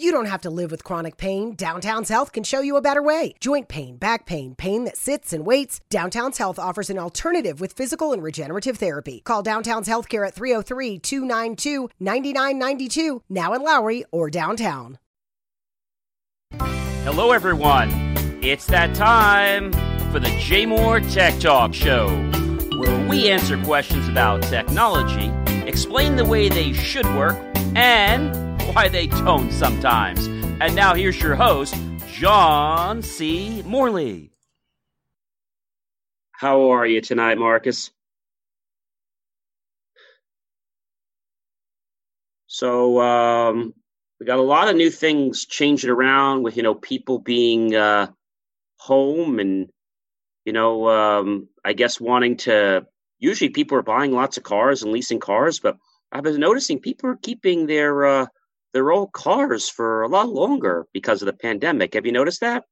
You don't have to live with chronic pain. Downtown's Health can show you a better way. Joint pain, back pain, pain that sits and waits. Downtown's Health offers an alternative with physical and regenerative therapy. Call Downtown's Healthcare at 303-292-9992, now in Lowry or downtown. Hello, everyone. It's that time for the JMOR Tech Talk Show, where we answer questions about technology, explain the way they should work, and why they don't sometimes. And now here's your host, John C. Morley. How are you tonight, Marcus? So we got a lot of new things changing around with, people being home and, I guess wanting to, usually people are buying lots of cars and leasing cars, but I've been noticing people are keeping their old cars for a lot longer because of the pandemic. Have you noticed that?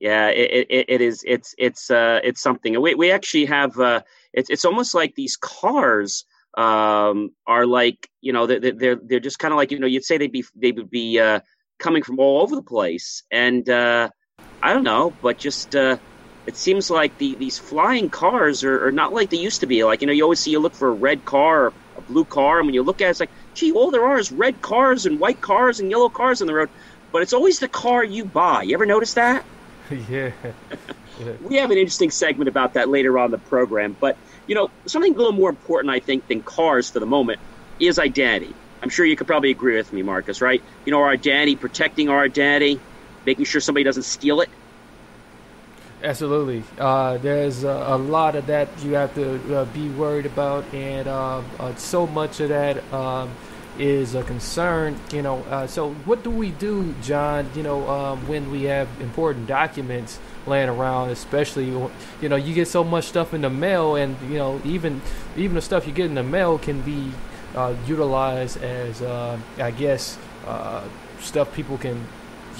Yeah, it is. It's something. We actually have. It's almost like these cars are like they're just kind of like you'd say they would be coming from all over the place, and I don't know, but just. It seems like these flying cars are not like they used to be. Like, you always see you look for a red car or a blue car. And when you look at it, it's like, gee, all there are is red cars and white cars and yellow cars on the road. But it's always the car you buy. You ever notice that? Yeah. We have an interesting segment about that later on in the program. But, something a little more important, I think, than cars for the moment is identity. I'm sure you could probably agree with me, Marcus, right? Our identity, protecting our identity, making sure somebody doesn't steal it. Absolutely. There's a lot of that you have to be worried about, and so much of that is a concern. So what do we do, John? When we have important documents laying around, especially you get so much stuff in the mail, and even the stuff you get in the mail can be utilized as stuff people can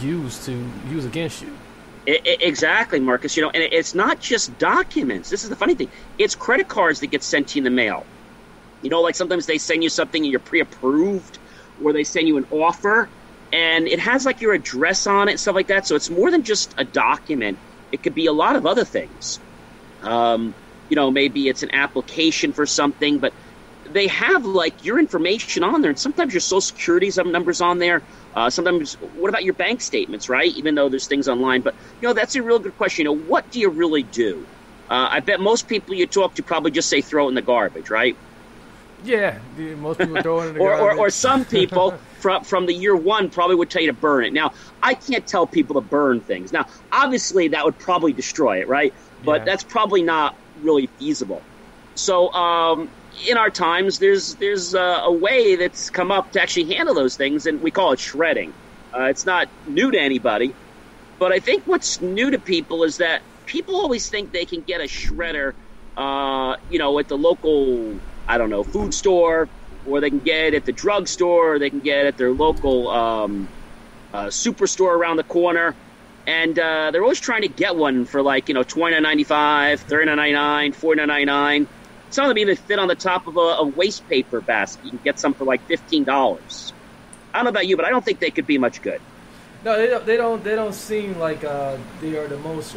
use against you. Exactly, Marcus. And it's not just documents. This is the funny thing. It's credit cards that get sent to you in the mail. Like sometimes they send you something and you're pre-approved, or they send you an offer, and it has like your address on it and stuff like that. So it's more than just a document. It could be a lot of other things. Maybe it's an application for something, but they have like your information on there, and sometimes your Social Security number's on there. Sometimes, what about your bank statements, right? Even though there's things online, but that's a real good question. What do you really do? I bet most people you talk to probably just say throw it in the garbage, right? Yeah, most people throw it in the garbage. Or some people from the year one probably would tell you to burn it. Now, I can't tell people to burn things. Now, obviously, that would probably destroy it, right? But That's probably not really feasible. So, in our times, there's a way that's come up to actually handle those things, and we call it shredding. It's not new to anybody, but I think what's new to people is that people always think they can get a shredder, at the local, food store, or they can get it at the drugstore, or they can get it at their local superstore around the corner. And they're always trying to get one for like, $29.95, $39.99, $49.99. Some of them even fit on the top of a waste paper basket. You can get some for like $15. I don't know about you, but I don't think they could be much good. No, they don't seem like they are the most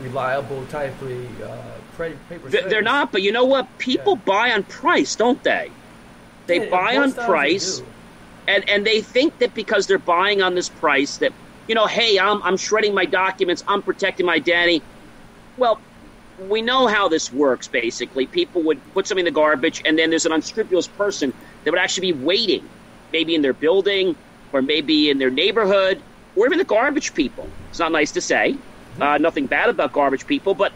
reliable type of paper. They're not, but you know what? People buy on price, don't they? They buy on price, and they think that because they're buying on this price that, hey, I'm shredding my documents, I'm protecting my identity. Well, we know how this works, basically. People would put something in the garbage, and then there's an unscrupulous person that would actually be waiting, maybe in their building or maybe in their neighborhood or even the garbage people. It's not nice to say. Nothing bad about garbage people, but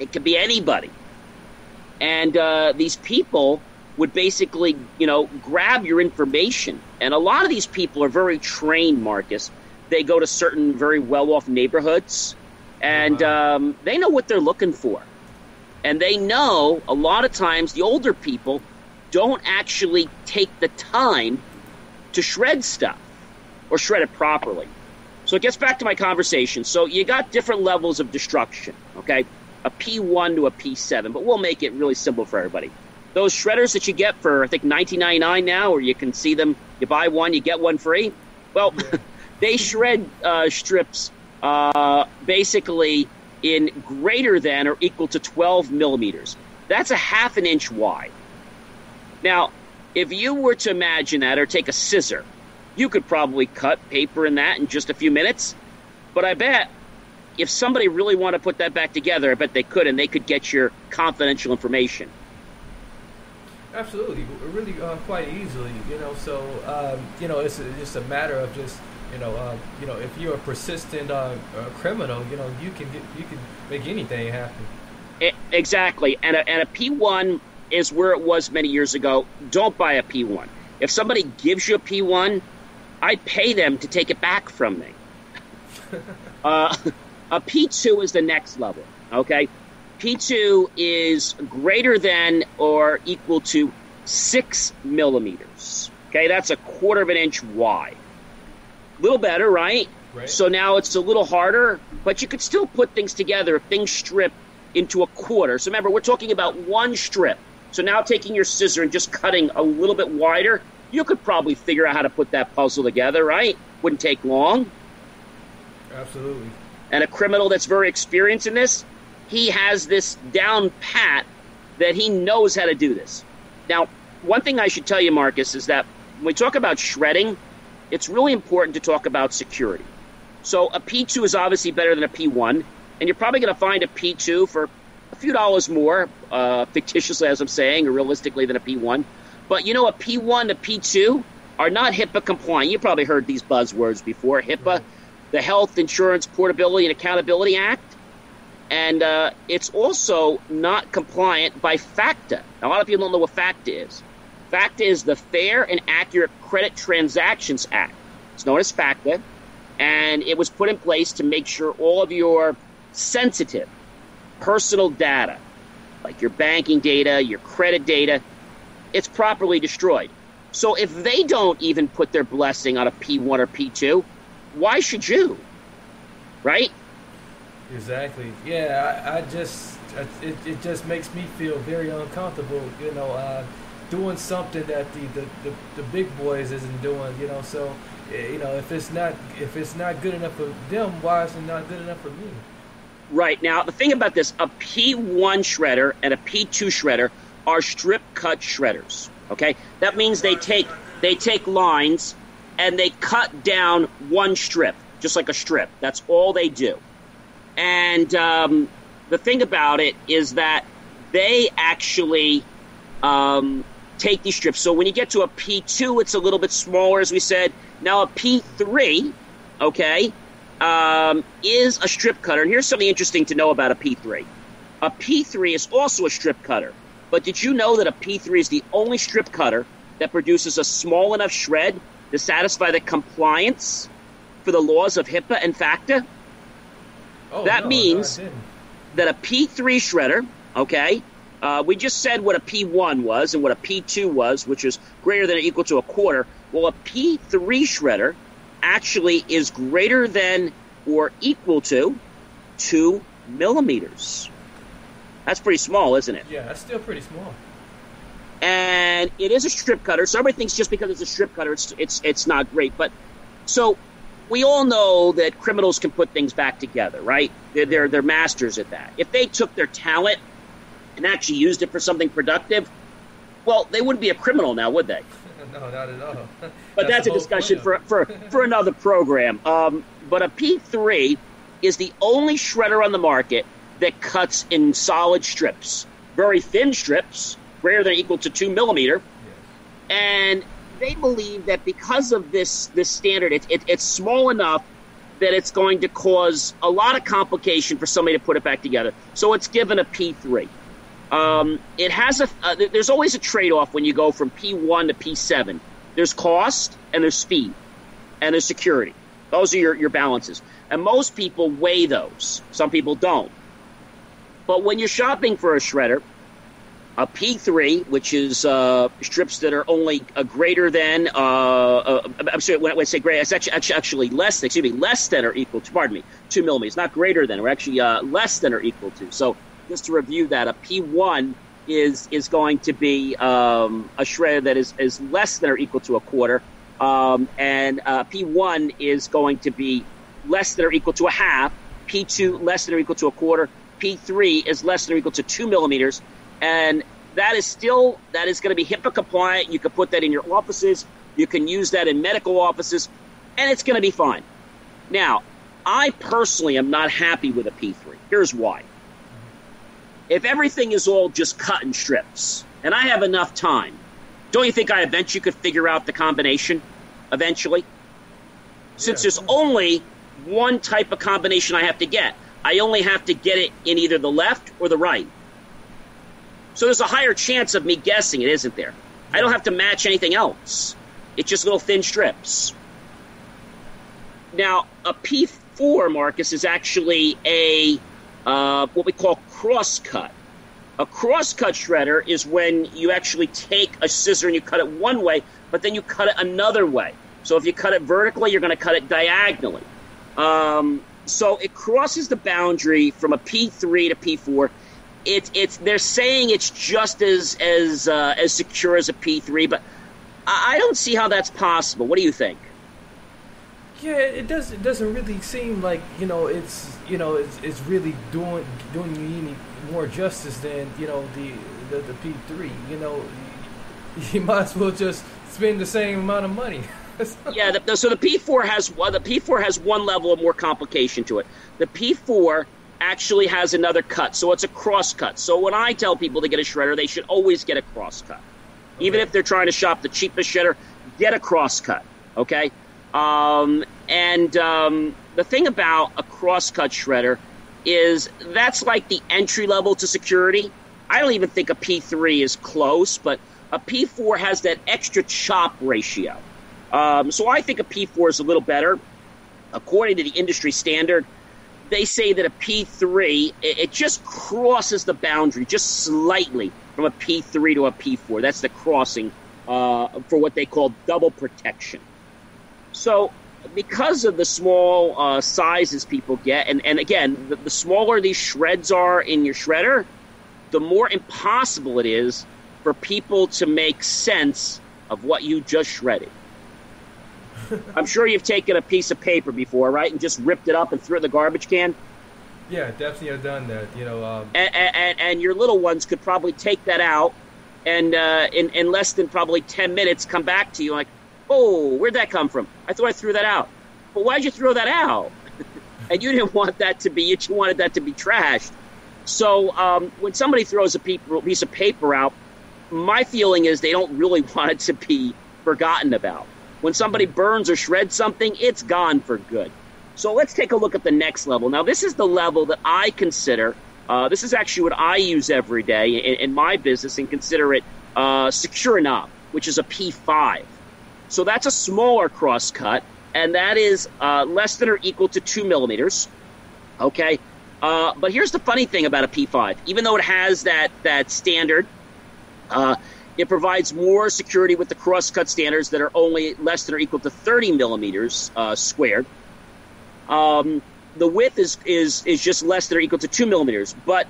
it could be anybody. And these people would basically, grab your information. And a lot of these people are very trained, Marcus. They go to certain very well-off neighborhoods, and they know what they're looking for. And they know a lot of times the older people don't actually take the time to shred stuff or shred it properly. So it gets back to my conversation. So you got different levels of destruction, okay? A P1 to a P7, but we'll make it really simple for everybody. Those shredders that you get for, I think, $19.99 now, or you can see them, you buy one, you get one free. Well, they shred strips basically in greater than or equal to 12 millimeters. That's a half an inch wide. Now, if you were to imagine that or take a scissor, you could probably cut paper in that in just a few minutes. But I bet if somebody really wanted to put that back together, I bet they could, and they could get your confidential information. Absolutely, really quite easily, you know. So, it's just a matter of just, if you're a persistent criminal, you can make anything happen. Exactly, and a P1 is where it was many years ago. Don't buy a P1. If somebody gives you a P1, I'd pay them to take it back from me. A P2 is the next level, okay? P2 is greater than or equal to 6 millimeters, okay? That's a quarter of an inch wide. A little better, right? So now it's a little harder, but you could still put things together if things strip into a quarter. So remember, we're talking about one strip. So now taking your scissor and just cutting a little bit wider, you could probably figure out how to put that puzzle together, right? Wouldn't take long. Absolutely. And a criminal that's very experienced in this, he has this down pat that he knows how to do this. Now, one thing I should tell you, Marcus, is that when we talk about shredding, it's really important to talk about security. So a P2 is obviously better than a P1, and you're probably going to find a P2 for a few dollars more, fictitiously, as I'm saying, or realistically, than a P1. But, a P1 to P2 are not HIPAA compliant. You probably heard these buzzwords before. HIPAA, the Health Insurance Portability and Accountability Act. And it's also not compliant by FACTA. Now, a lot of people don't know what FACTA is. FACTA is the Fair and Accurate Credit Transactions Act. It's known as FACTA. And it was put in place to make sure all of your sensitive personal data, like your banking data, your credit data, it's properly destroyed. So if they don't even put their blessing on a P1 or P2, why should you? Right? Exactly. Yeah, it just makes me feel very uncomfortable, doing something that the big boys isn't doing, So, if it's not good enough for them, why is it not good enough for me? Right. Now, the thing about this, a P1 shredder and a P2 shredder are strip cut shredders, okay? That means they take lines and they cut down one strip, just like a strip. That's all they do. And the thing about it is that they actually take these strips. So when you get to a P2, it's a little bit smaller, as we said. Now a P3, okay, is a strip cutter. And here's something interesting to know about a P3. A P3 is also a strip cutter. But did you know that a P3 is the only strip cutter that produces a small enough shred to satisfy the compliance for the laws of HIPAA and FACTA? Oh, means that a P3 shredder, okay, we just said what a P1 was and what a P2 was, which is greater than or equal to a quarter. Well, a P3 shredder actually is greater than or equal to 2 millimeters. That's pretty small, isn't it? Yeah, that's still pretty small. And it is a strip cutter. So everybody thinks just because it's a strip cutter, it's not great. But so we all know that criminals can put things back together, right? They're masters at that. If they took their talent and actually used it for something productive, well, they wouldn't be a criminal now, would they? No, not at all. But that's a discussion for another program. But a P3 is the only shredder on the market that cuts in solid strips, very thin strips, greater than or equal to 2 millimeter. Yes. And they believe that because of this standard, it's small enough that it's going to cause a lot of complication for somebody to put it back together. So it's given a P3. It has there's always a trade-off when you go from P1 to P7. There's cost and there's speed and there's security. Those are your balances. And most people weigh those. Some people don't. But when you're shopping for a shredder, a P3, which is strips that are only greater than I'm sorry, when I say greater, it's actually less than, less than or equal to, 2 millimeters, not greater than, we're actually less than or equal to. So just to review that, a P1 is going to be a shredder that is less than or equal to a quarter, and P1 is going to be less than or equal to a half, P2 less than or equal to a quarter, P3 is less than or equal to 2 millimeters, and that is going to be HIPAA compliant. You can put that in your offices. You can use that in medical offices, and it's going to be fine. Now, I personally am not happy with a P3. Here's why. If everything is all just cut in strips, and I have enough time, don't you think I eventually could figure out the combination eventually? Since there's only one type of combination I have to get. I only have to get it in either the left or the right. So there's a higher chance of me guessing it, isn't there? I don't have to match anything else. It's just little thin strips. Now, a P4, Marcus, is actually a what we call crosscut. A crosscut shredder is when you actually take a scissor and you cut it one way, but then you cut it another way. So if you cut it vertically, you're going to cut it diagonally. So it crosses the boundary from a P3 to P4. They're saying it's just as secure as a P3, but I don't see how that's possible. What do you think? Yeah, it doesn't really seem like, it's really doing you any more justice than, the P3. You might as well just spend the same amount of money. Yeah, so the P4 has one level of more complication to it. The P4 actually has another cut, so it's a cross cut. So when I tell people to get a shredder, they should always get a cross cut. Okay. Even if they're trying to shop the cheapest shredder, get a cross cut, okay? The thing about a cross-cut shredder is that's like the entry level to security. I don't even think a P3 is close, but a P4 has that extra chop ratio. So I think a P4 is a little better. According to the industry standard, they say that a P3, it just crosses the boundary just slightly from a P3 to a P4. That's the crossing for what they call double protection. So because of the small sizes people get, and again, the smaller these shreds are in your shredder, the more impossible it is for people to make sense of what you just shredded. I'm sure you've taken a piece of paper before, right, and just ripped it up and threw it in the garbage can? Yeah, definitely I've done that. And your little ones could probably take that out and in less than probably 10 minutes come back to you like, oh, where'd that come from? I thought I threw that out. But why'd you throw that out? And you didn't want that to be, you wanted that to be trashed. So when somebody throws a piece of paper out, my feeling is they don't really want it to be forgotten about. When somebody burns or shreds something, it's gone for good. So let's take a look at the next level. Now, this is the level that I consider, this is actually what I use every day in my business and consider it secure enough, which is a P5. So that's a smaller crosscut, and that is less than or equal to 2 millimeters, okay? But here's the funny thing about a P5. Even though it has that standard, it provides more security with the crosscut standards that are only less than or equal to 30 millimeters squared. The width is just less than or equal to 2 millimeters, but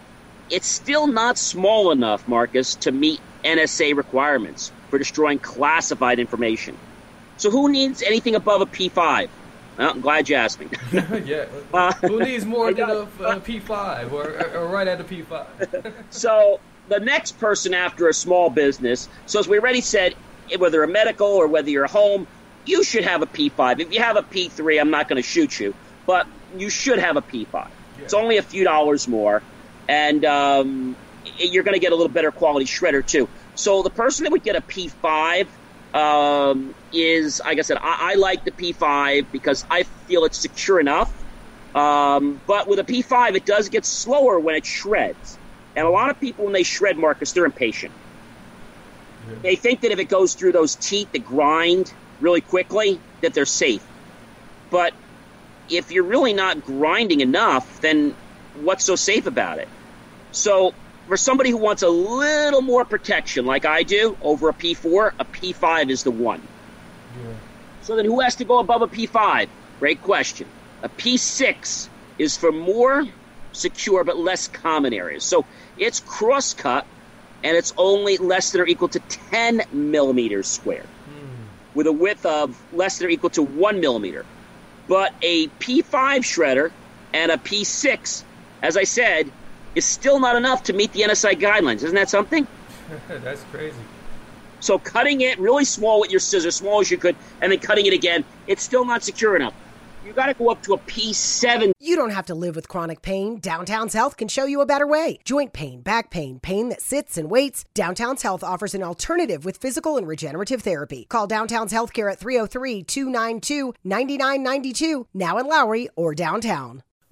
it's still not small enough, Marcus, to meet NSA requirements for destroying classified information. So who needs anything above a P5? Well, I'm glad you asked me. Yeah. Who needs more than a P5 or right at a P5? So the next person after a small business, so as we already said, whether a medical or whether you're a home, you should have a P5. If you have a P3, I'm not going to shoot you, but you should have a P5. Yeah. It's only a few dollars more, and you're going to get a little better quality shredder too. So the person that would get a P5 is, like I said, I like the P5 because I feel it's secure enough. But with a P5, it does get slower when it shreds. And a lot of people, when they shred, Marcus, they're impatient. Yeah. They think that if it goes through those teeth that grind really quickly, that they're safe. But if you're really not grinding enough, then what's so safe about it? So for somebody who wants a little more protection, like I do, over a P4, a P5 is the one. Yeah. So then who has to go above a P5? Great question. A P6 is for more secure but less common areas. So it's cross-cut, and it's only less than or equal to 10 millimeters squared, with a width of less than or equal to 1 millimeter. But a P5 shredder and a P6, as I said, is still not enough to meet the NSA guidelines. Isn't that something? That's crazy. So cutting it really small with your scissors, small as you could, and then cutting it again, it's still not secure enough. You got to go up to a P7. You don't have to live with chronic pain. Downtown's Health can show you a better way. Joint pain, back pain, pain that sits and waits. Downtown's Health offers an alternative with physical and regenerative therapy. Call Downtown's Healthcare at 303-292-9992, now in Lowry or downtown.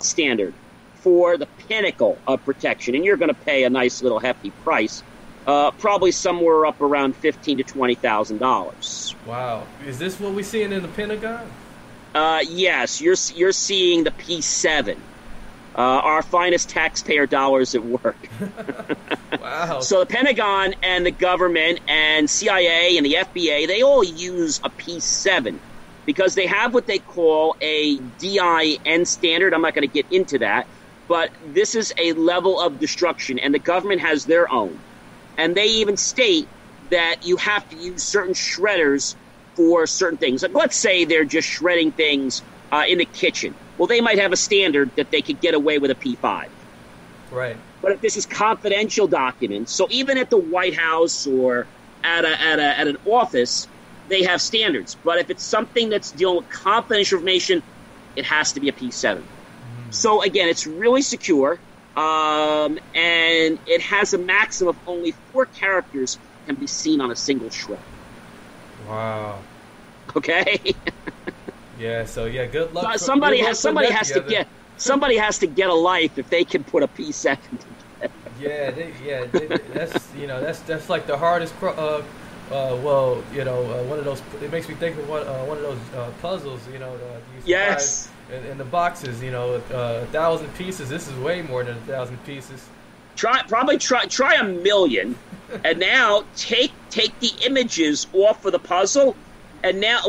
Standard for the pinnacle of protection, and you're going to pay a nice little hefty price, probably somewhere up around $15,000 to $20,000. Wow. Is this what we're seeing in the Pentagon? Yes, you're seeing the P7. Our finest taxpayer dollars at work. Wow. So the Pentagon and the government and CIA and the FBA, they all use a P7. Because they have what they call a DIN standard. I'm not going to get into that. But this is a level of destruction, and the government has their own. And they even state that you have to use certain shredders for certain things. Like, let's say they're just shredding things in the kitchen. Well, they might have a standard that they could get away with a P5. Right. But if this is confidential documents, so even at the White House or at an office, they have standards. But if it's something that's dealing with confidential information, it has to be a P7. So, again, it's really secure, and it has a maximum of only 4 characters can be seen on a single shred. Wow. Okay? Yeah, so, yeah, good luck. Somebody has to get a life if they can put a P7 together. That's like the hardest one of those. It makes me think of one of those puzzles. Yes. In the boxes, 1,000 pieces. This is way more than 1,000 pieces. Try 1,000,000, and now take the images off of the puzzle, and now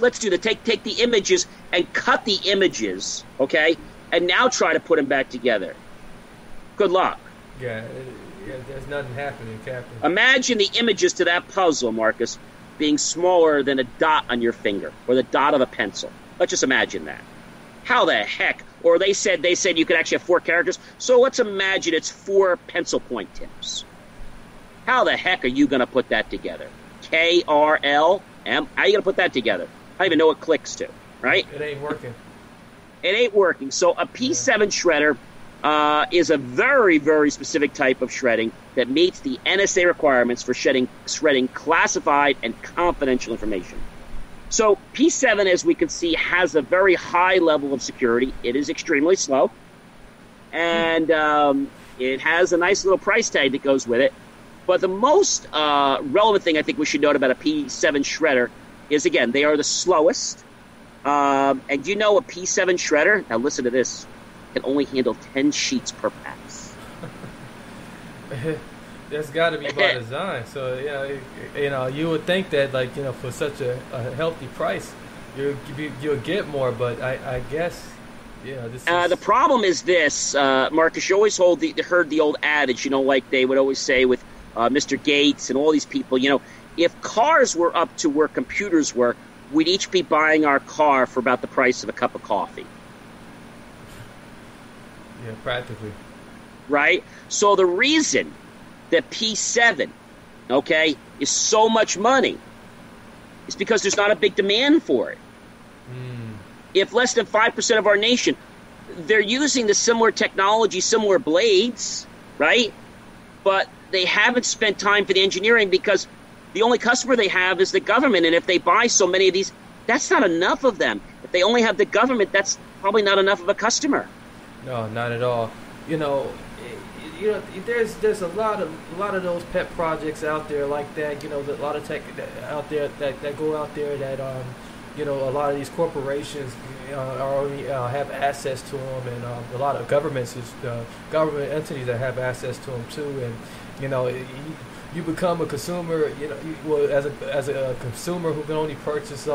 let's do the take the images and cut the images, okay? And now try to put them back together. Good luck. Yeah. Yeah, there's nothing happening, Captain. Imagine the images to that puzzle, Marcus, being smaller than a dot on your finger or the dot of a pencil. Let's just imagine that. How the heck? Or they said you could actually have 4 characters. So let's imagine it's 4 pencil point tips. How the heck are you going to put that together? K-R-L-M. How are you going to put that together? I don't even know what clicks to, right? It ain't working. So a P7 shredder is a very, very specific type of shredding that meets the NSA requirements for shredding classified and confidential information. So P7, as we can see, has a very high level of security. It is extremely slow, and it has a nice little price tag that goes with it. But the most relevant thing I think we should note about a P7 shredder is, again, they are the slowest. And you know a P7 shredder, now listen to this, can only handle 10 sheets per pass. That's got to be by design. So you would think that, for such a healthy price, you'll get more. But I guess, this. The problem is this, Marcus. You always heard the old adage, like they would always say with Mr. Gates and all these people. If cars were up to where computers were, we'd each be buying our car for about the price of a cup of coffee. Yeah, practically. Right? So the reason that P7, is so much money is because there's not a big demand for it. If less than 5% of our nation, they're using the similar technology, similar blades, right? but they haven't spent time for the engineering because the only customer they have is the government. And if they buy so many of these, that's not enough of them. If they only have the government, that's probably not enough of a customer. No, not at all. You know, there's a lot of those pet projects out there like that. You know, a lot of tech out there that go out there that you know, a lot of these corporations have access to them, and a lot of government entities that have access to them too. And you know, you become a consumer. You know, as a consumer who can only purchase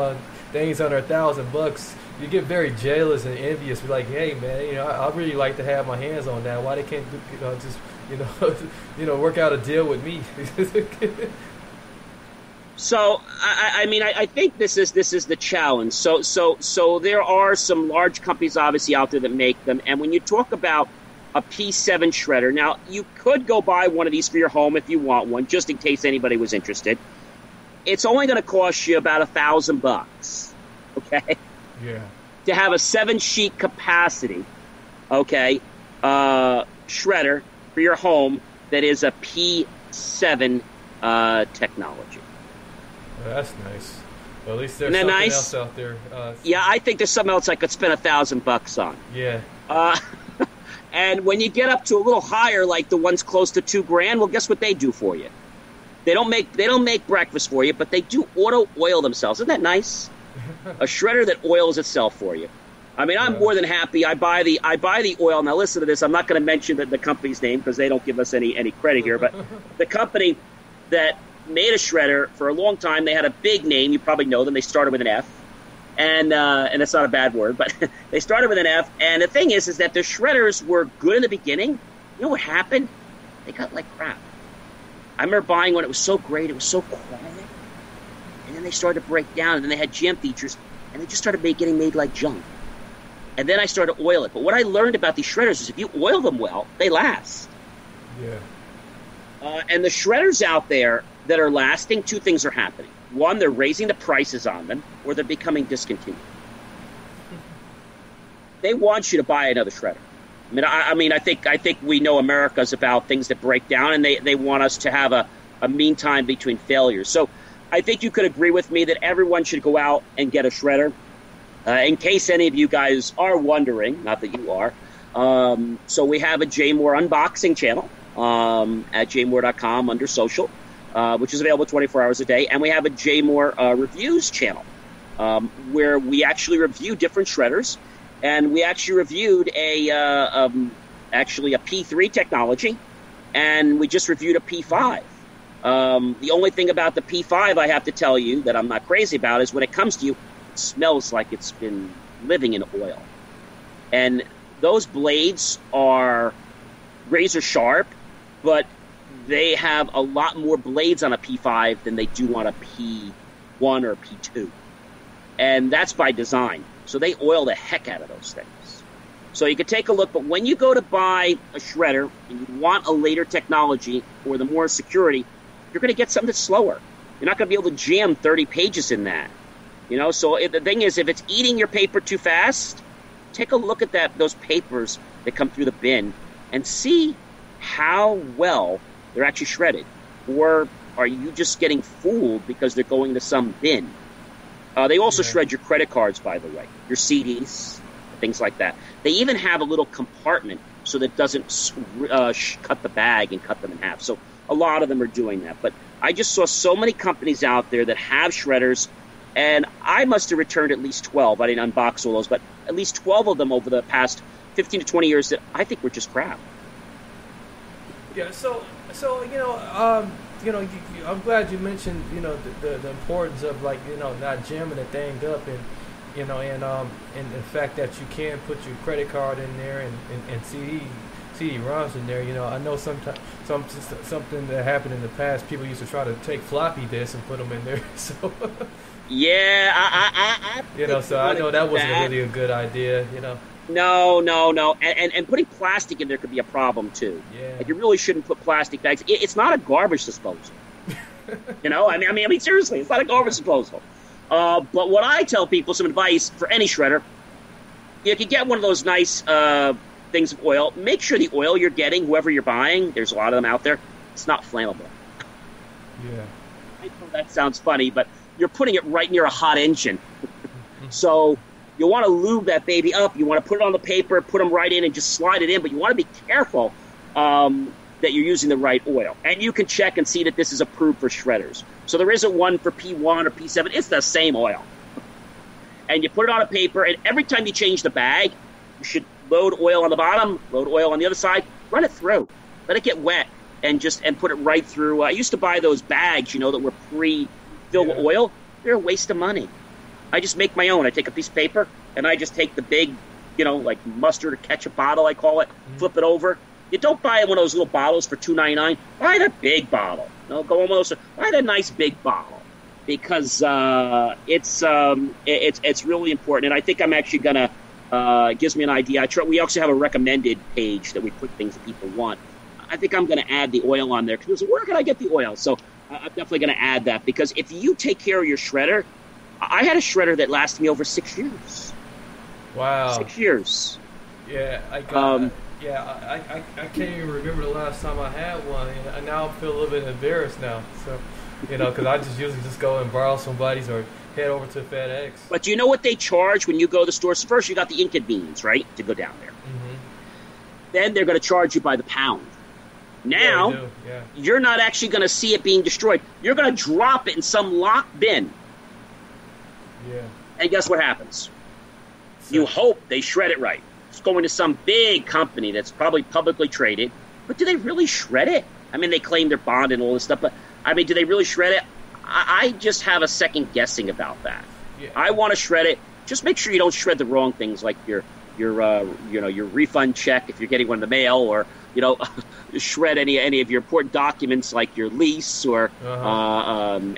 things under $1,000. You get very jealous and envious. Be like, hey man, you know, I really like to have my hands on that. Why they can't, you know, just you know, work out a deal with me? So I mean, I think this is the challenge. So there are some large companies obviously out there that make them. And when you talk about a P7 shredder, now you could go buy one of these for your home if you want one, just in case anybody was interested. It's only going to cost you about $1,000, okay? Yeah. To have a 7-sheet capacity, okay, shredder for your home that is a P7 technology. Well, that's nice. Well, at least there's something else out there. Yeah, I think there's something else I could spend $1,000 on. Yeah. And when you get up to a little higher, like the ones close to $2,000, well, guess what they do for you? They don't make breakfast for you, but they do auto oil themselves. Isn't that nice? A shredder that oils itself for you. I mean, I'm more than happy. I buy the oil. Now listen to this. I'm not going to mention the company's name because they don't give us any credit here. But the company that made a shredder for a long time, they had a big name. You probably know them. They started with an F, and that's not a bad word. But they started with an F. And the thing is that their shredders were good in the beginning. You know what happened? They got like crap. I remember buying one. It was so great. It was so quiet. And then they started to break down, and then they had jam features, and they just started getting made like junk. And then I started to oil it. But what I learned about these shredders is if you oil them well, they last. Yeah. And the shredders out there that are lasting, two things are happening. One, they're raising the prices on them, or they're becoming discontinued. They want you to buy another shredder. I mean, I think we know America's about things that break down, and they want us to have a mean time between failures. So I think you could agree with me that everyone should go out and get a shredder. In case any of you guys are wondering, not that you are, so we have a JMOR unboxing channel at jmore.com under social, which is available 24 hours a day. And we have a JMOR reviews channel where we actually review different shredders. And we actually reviewed a P3 technology, and we just reviewed a P5. The only thing about the P5 I have to tell you that I'm not crazy about is when it comes to you, it smells like it's been living in oil. And those blades are razor sharp, but they have a lot more blades on a P5 than they do on a P1 or a P2. And that's by design. So they oil the heck out of those things. So you can take a look, but when you go to buy a shredder and you want a later technology or the more security, you're going to get something that's slower. You're not going to be able to jam 30 pages in that. You know, so the thing is, if it's eating your paper too fast, take a look at those papers that come through the bin and see how well they're actually shredded. Or are you just getting fooled because they're going to some bin? They also shred your credit cards, by the way, your CDs, things like that. They even have a little compartment so that it doesn't cut the bag and cut them in half. So a lot of them are doing that. But I just saw so many companies out there that have shredders, and I must have returned at least 12. I didn't unbox all those, but at least 12 of them over the past 15 to 20 years that I think were just crap. Yeah, so you know, I'm glad you mentioned, you know, the importance of, like, you know, not jamming the thing up, and, you know, and the fact that you can put your credit card in there and CD-ROMs in there. You know, I know something that happened in the past, people used to try to take floppy disks and put them in there. So yeah, I you know, so I know that wasn't really a good idea, you know. No. And putting plastic in there could be a problem too. Yeah. Like, you really shouldn't put plastic bags. It's not a garbage disposal. You know, I mean, seriously, it's not a garbage disposal. But what I tell people, some advice for any shredder, if you get one of those nice things of oil, make sure the oil you're getting, whoever you're buying, there's a lot of them out there, It's not flammable. Yeah. I know that sounds funny, but you're putting it right near a hot engine. So you want to lube that baby up. You want to put it on the paper, put them right in, and just slide it in. But you want to be careful that you're using the right oil. And you can check and see that this is approved for shredders. So there isn't one for P1 or P7. It's the same oil. And you put it on a paper, and every time you change the bag, you should load oil on the bottom, load oil on the other side, run it through. Let it get wet and put it right through. I used to buy those bags, that were pre-filled with oil. They're a waste of money. I just make my own. I take a piece of paper, and I just take the big, like mustard or ketchup bottle, I call it, flip it over. You don't buy one of those little bottles for $2.99. Buy the big bottle. Go home with those. Buy the nice big bottle because it's really important. And I think I'm actually going to it gives me an idea. We also have a recommended page that we put things that people want. I think I'm going to add the oil on there because people say, where can I get the oil? So I'm definitely going to add that because if you take care of your shredder, I had a shredder that lasted me over 6 years. Wow. 6 years. Yeah, I got that. Yeah, I can't even remember the last time I had one, and now I feel a little bit embarrassed now. So, because I just usually just go and borrow somebody's or head over to FedEx. But do you know what they charge when you go to the stores? First, you got the inconvenience, right, to go down there. Mm-hmm. Then they're going to charge you by the pound. Now, You're not actually going to see it being destroyed. You're going to drop it in some locked bin. Yeah. And guess what happens? So, you hope they shred it right. It's going to some big company that's probably publicly traded. But do they really shred it? I mean, they claim they're bonded and all this stuff, but, do they really shred it? I just have a second guessing about that. Yeah. I want to shred it. Just make sure you don't shred the wrong things like your refund check if you're getting one in the mail or, shred any of your important documents like your lease or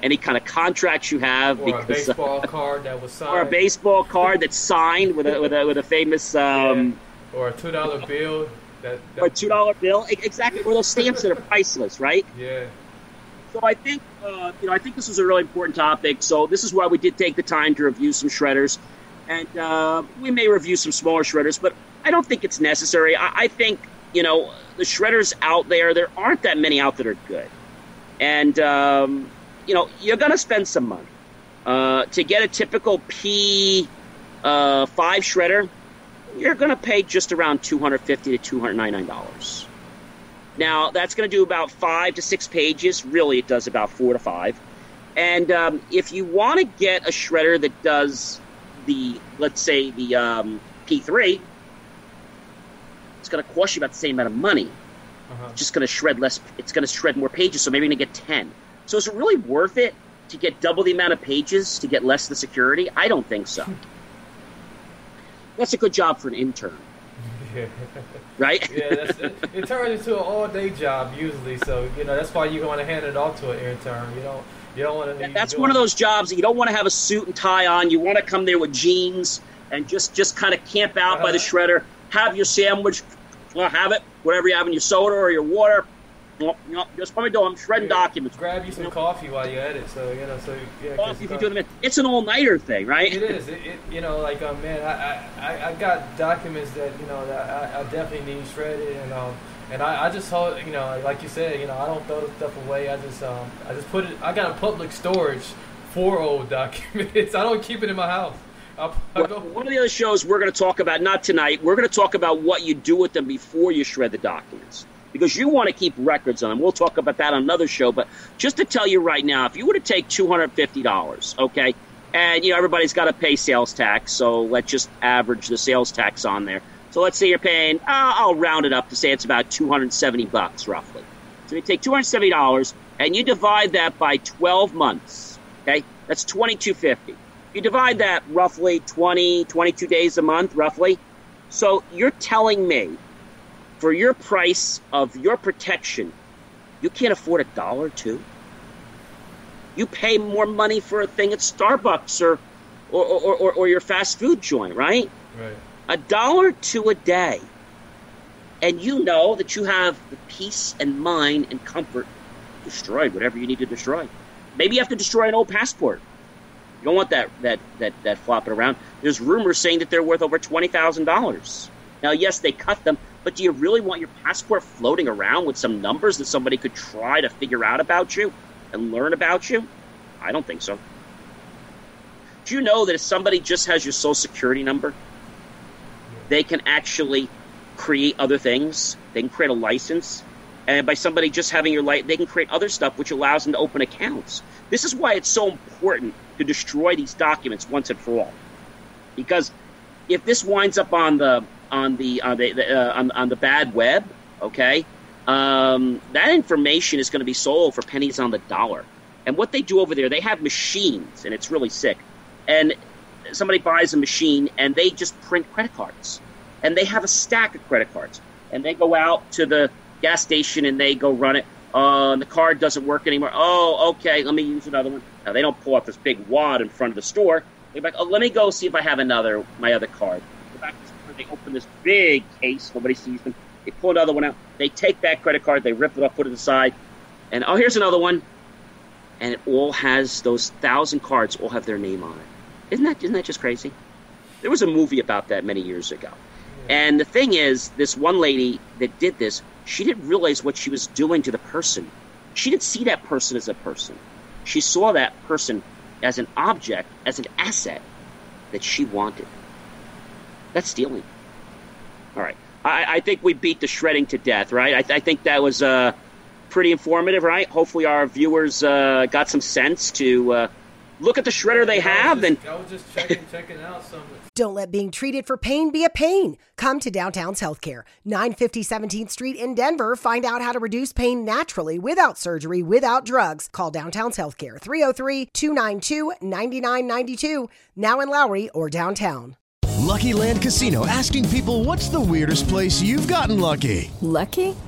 any kind of contracts you have. Or a baseball card that was signed. Or a baseball card that's signed with a famous... Or a $2 bill. Or a $2 bill. Exactly. Or those stamps that are priceless, right? Yeah. So I think, I think this was a really important topic. So this is why we did take the time to review some shredders. And we may review some smaller shredders, but I don't think it's necessary. I think... the shredders out there, there aren't that many out that are good. And, you're going to spend some money. To get a typical P5 shredder, you're going to pay just around $250 to $299. Now, that's going to do about 5 to 6 pages. Really, it does about 4 to 5. And if you want to get a shredder that does the P3, it's going to cost you about the same amount of money. Uh-huh. It's just going to shred less. It's going to shred more pages, so maybe you're going to get 10. So is it really worth it to get double the amount of pages to get less of the security? I don't think so. That's a good job for an intern. Yeah. Right? Yeah, it turns into an all-day job usually, so that's why you want to hand it off to an intern. You don't want to. That's one of those jobs that you don't want to have a suit and tie on. You want to come there with jeans and just kind of camp out by the shredder. Have your sandwich, have it, whatever you have in your soda or your water. Just let me know, I'm shredding documents. Grab you some coffee while you're at it. Coffee if you do them. It's an all-nighter thing, right? It is. I got documents that that I definitely need shredded, and I just hold, like you said, I don't throw the stuff away. I just put it. I got a public storage for old documents. I don't keep it in my house. One of the other shows we're going to talk about, not tonight, we're going to talk about what you do with them before you shred the documents because you want to keep records on them. We'll talk about that on another show. But just to tell you right now, if you were to take $250, okay, and everybody's got to pay sales tax, so let's just average the sales tax on there. So let's say you're paying, I'll round it up to say it's about $270 roughly. So you take $270 and you divide that by 12 months, okay? That's $2,250. You divide that roughly 22 days a month, roughly. So you're telling me, for your price of your protection, you can't afford $1.02? You pay more money for a thing at Starbucks or your fast food joint, right? Right. $1.02 a day. And you know that you have the peace and mind and comfort destroyed, whatever you need to destroy. Maybe you have to destroy an old passport. You don't want that flopping around. There's rumors saying that they're worth over $20,000. Now, yes, they cut them, But do you really want your passport floating around with some numbers that somebody could try to figure out about you and learn about you? I don't think so. Do you know that if somebody just has your social security number, they can actually create other things? They can create a license. And by somebody just having your license, they can create other stuff which allows them to open accounts. This is why it's so important to destroy these documents once and for all. Because if this winds up on the bad web, okay, that information is going to be sold for pennies on the dollar. And what they do over there, they have machines, and it's really sick. And somebody buys a machine, and they just print credit cards. And they have a stack of credit cards. And they go out to the gas station, and they go run it. The card doesn't work anymore. Oh, okay, let me use another one. Now, they don't pull out this big wad in front of the store. They're like, oh, let me go see if I have my other card. Go back to the store, they open this big case. Nobody sees them. They pull another one out. They take that credit card. They rip it up, put it aside. And, oh, here's another one. And it all has those 1,000 cards all have their name on it. Isn't that just crazy? There was a movie about that many years ago. And the thing is, this one lady that did this, she didn't realize what she was doing to the person. She didn't see that person as a person. She saw that person as an object, as an asset that she wanted. That's stealing. All right. I think we beat the shredding to death, right? I think that was pretty informative, right? Hopefully our viewers got some sense to look at the shredder they have. I was just checking out some. Don't let being treated for pain be a pain. Come to Downtown's Healthcare, 950 17th Street in Denver. Find out how to reduce pain naturally, without surgery, without drugs. Call Downtown's Healthcare, 303-292-9992, now in Lowry or downtown. Lucky Land Casino, asking people, what's the weirdest place you've gotten lucky? Lucky?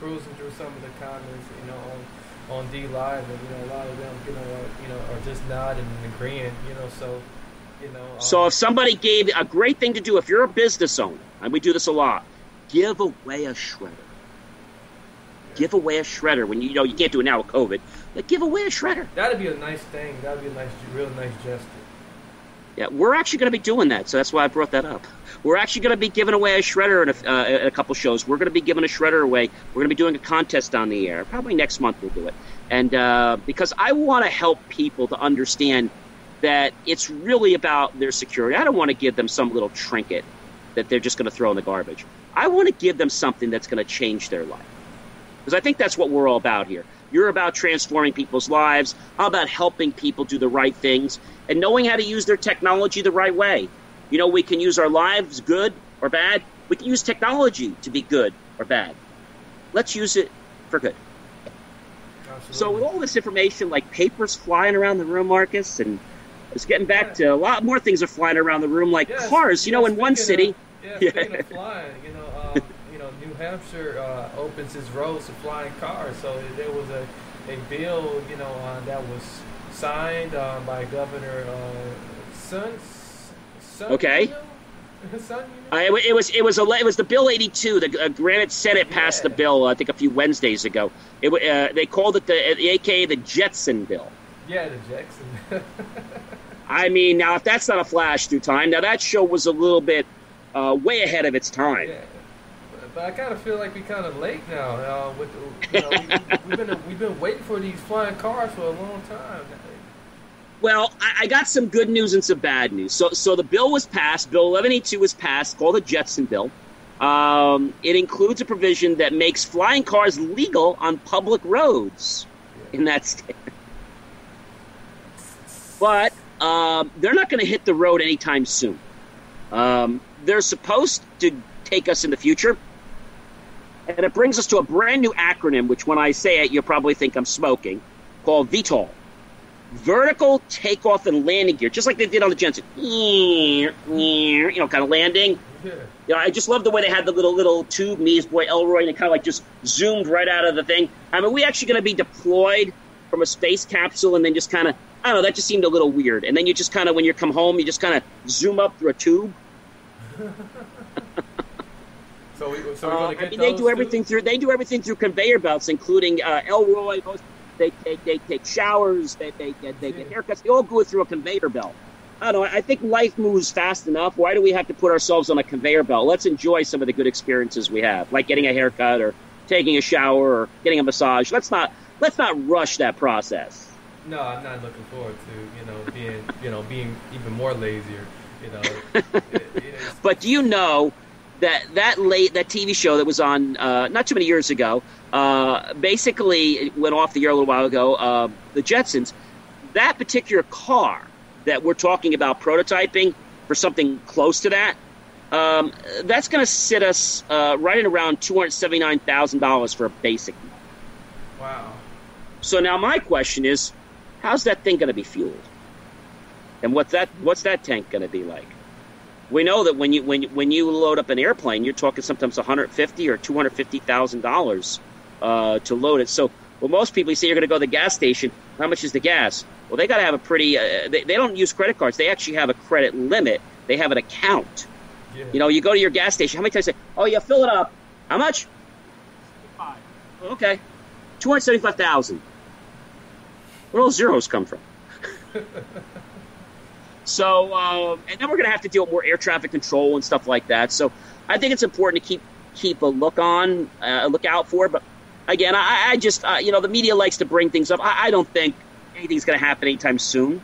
Cruising through some of the comments, on D-Live, and, a lot of them, are just nodding and agreeing, So if somebody gave a great thing to do, if you're a business owner, and we do this a lot, give away a shredder. Yeah. Give away a shredder when, you can't do it now with COVID, but give away a shredder. That'd be a nice thing. That'd be a real nice gesture. Yeah, we're actually going to be doing that, so that's why I brought that up. We're actually going to be giving away a shredder in a couple shows. We're going to be giving a shredder away. We're going to be doing a contest on the air. Probably next month we'll do it. And because I want to help people to understand that it's really about their security. I don't want to give them some little trinket that they're just going to throw in the garbage. I want to give them something that's going to change their life. Because I think that's what we're all about here. You're about transforming people's lives. I'm about helping people do the right things and knowing how to use their technology the right way. We can use our lives good or bad. We can use technology to be good or bad. Let's use it for good. Absolutely. So with all this information, like papers flying around the room, Marcus, and it's getting back to a lot more things are flying around the room, like cars, in one city. Speaking of flying, New Hampshire opens its roads to flying cars. So there was a bill, that was signed by Governor Sun. Okay. It was the Bill 82. The Granite Senate passed the bill, I think, a few Wednesdays ago. They called it the AKA the Jetson bill. Yeah, the Jetson. I mean, now if that's not a flash through time, now that show was a little bit way ahead of its time. Yeah. But I kind of feel like we're kind of late now. We've been waiting for these flying cars for a long time. Well, I got some good news and some bad news. So the bill was passed. Bill 1182 was passed, called the Jetson bill. It includes a provision that makes flying cars legal on public roads in that state. But they're not going to hit the road anytime soon. They're supposed to take us in the future. And it brings us to a brand new acronym, which when I say it, you'll probably think I'm smoking, called VTOL. Vertical takeoff and landing gear, just like they did on the Jetson. Kind of landing. You know, I just love the way they had the little tube, me, his boy Elroy, and it kind of like just zoomed right out of the thing. I mean, we actually going to be deployed from a space capsule and then just kind of, I don't know, that just seemed a little weird. And then you just kind of, when you come home, you just kind of zoom up through a tube. They do everything through conveyor belts, including Elroy. They take showers. They get haircuts. They all go through a conveyor belt. I don't know. I think life moves fast enough. Why do we have to put ourselves on a conveyor belt? Let's enjoy some of the good experiences we have, like getting a haircut or taking a shower or getting a massage. Let's not rush that process. No, I'm not looking forward to being even more lazier. But do you know that TV show that was on not too many years ago, basically it went off the air a little while ago, the Jetsons, that particular car that we're talking about prototyping for something close to that, that's going to sit us right at around $279,000 for a basic. Wow. So now my question is, how's that thing going to be fueled? And what's that tank going to be like? We know that when you load up an airplane, you're talking sometimes $150,000 or $250,000 to load it. So, well, most people, you say you're going to go to the gas station. How much is the gas? Well, they got to have a pretty. They don't use credit cards. They actually have a credit limit. They have an account. Yeah. You know, you go to your gas station. How many times they say, "Oh yeah, fill it up"? How much? $5. Okay, $275,000. Where all zeros come from? So, and then we're going to have to deal with more air traffic control and stuff like that. So, I think it's important to keep a look out for. But again, I just the media likes to bring things up. I don't think anything's going to happen anytime soon.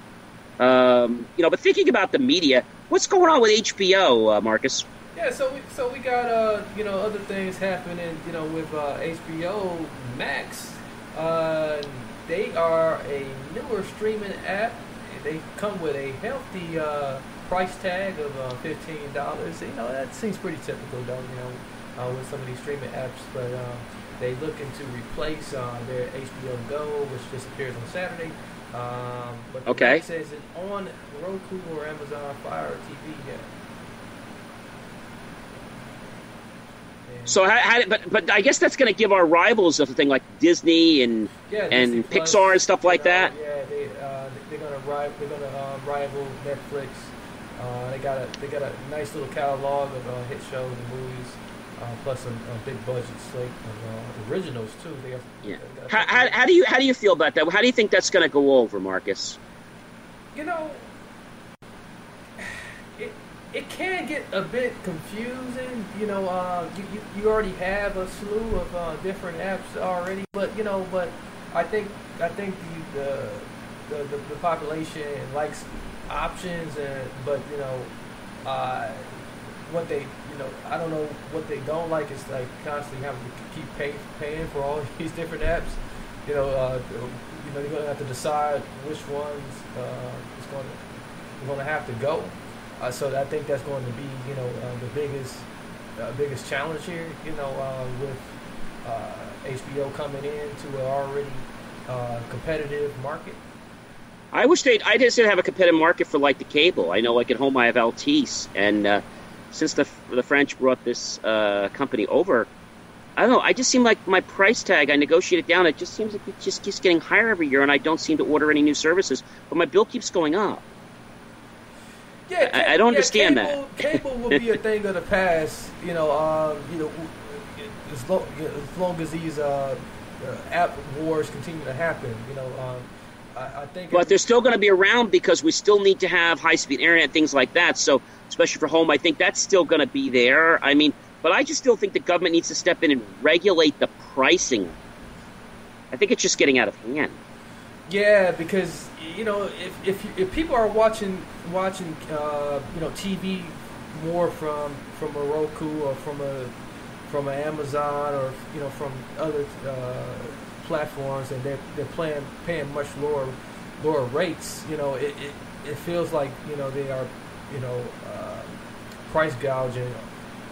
But thinking about the media, what's going on with HBO, Marcus? Yeah, so we got other things happening. With HBO Max, they are a newer streaming app. They come with a healthy price tag of $15. That seems pretty typical, though. With some of these streaming apps, but they looking to replace their HBO Go, which disappears on Saturday. But okay, it says it's on Roku or Amazon Fire TV yet. So, but I guess that's going to give our rivals something like Disney and Disney Plus, Pixar and stuff like that. Yeah, they're going to rival Netflix. They got a nice little catalog of hit shows and movies, plus some big budget slate of originals too. How do you feel about that? How do you think that's going to go over, Marcus? It can get a bit confusing, you already have a slew of different apps already, but I think the population likes options, but what they, I don't know what they don't like is like constantly having to keep paying for all these different apps, you're going to have to decide which ones is going to have to go. So I think that's going to be, the biggest challenge here, with HBO coming into an already competitive market. I wish I just didn't have a competitive market for like the cable. I know, like at home, I have Altice, and since the French brought this company over, I don't know. I just seem like my price tag, I negotiated down. It just seems like it just keeps getting higher every year, and I don't seem to order any new services, but my bill keeps going up. Yeah, I don't understand that. Cable will be a thing of the past, as long as these app wars continue to happen, I think. But they're still going to be around because we still need to have high-speed internet, things like that. So, especially for home, I think that's still going to be there. I mean, but I just still think the government needs to step in and regulate the pricing. I think it's just getting out of hand. Yeah, because if people are watching TV more from a Roku or from a Amazon or from other platforms, and they're paying much lower rates, it feels like they are price gouging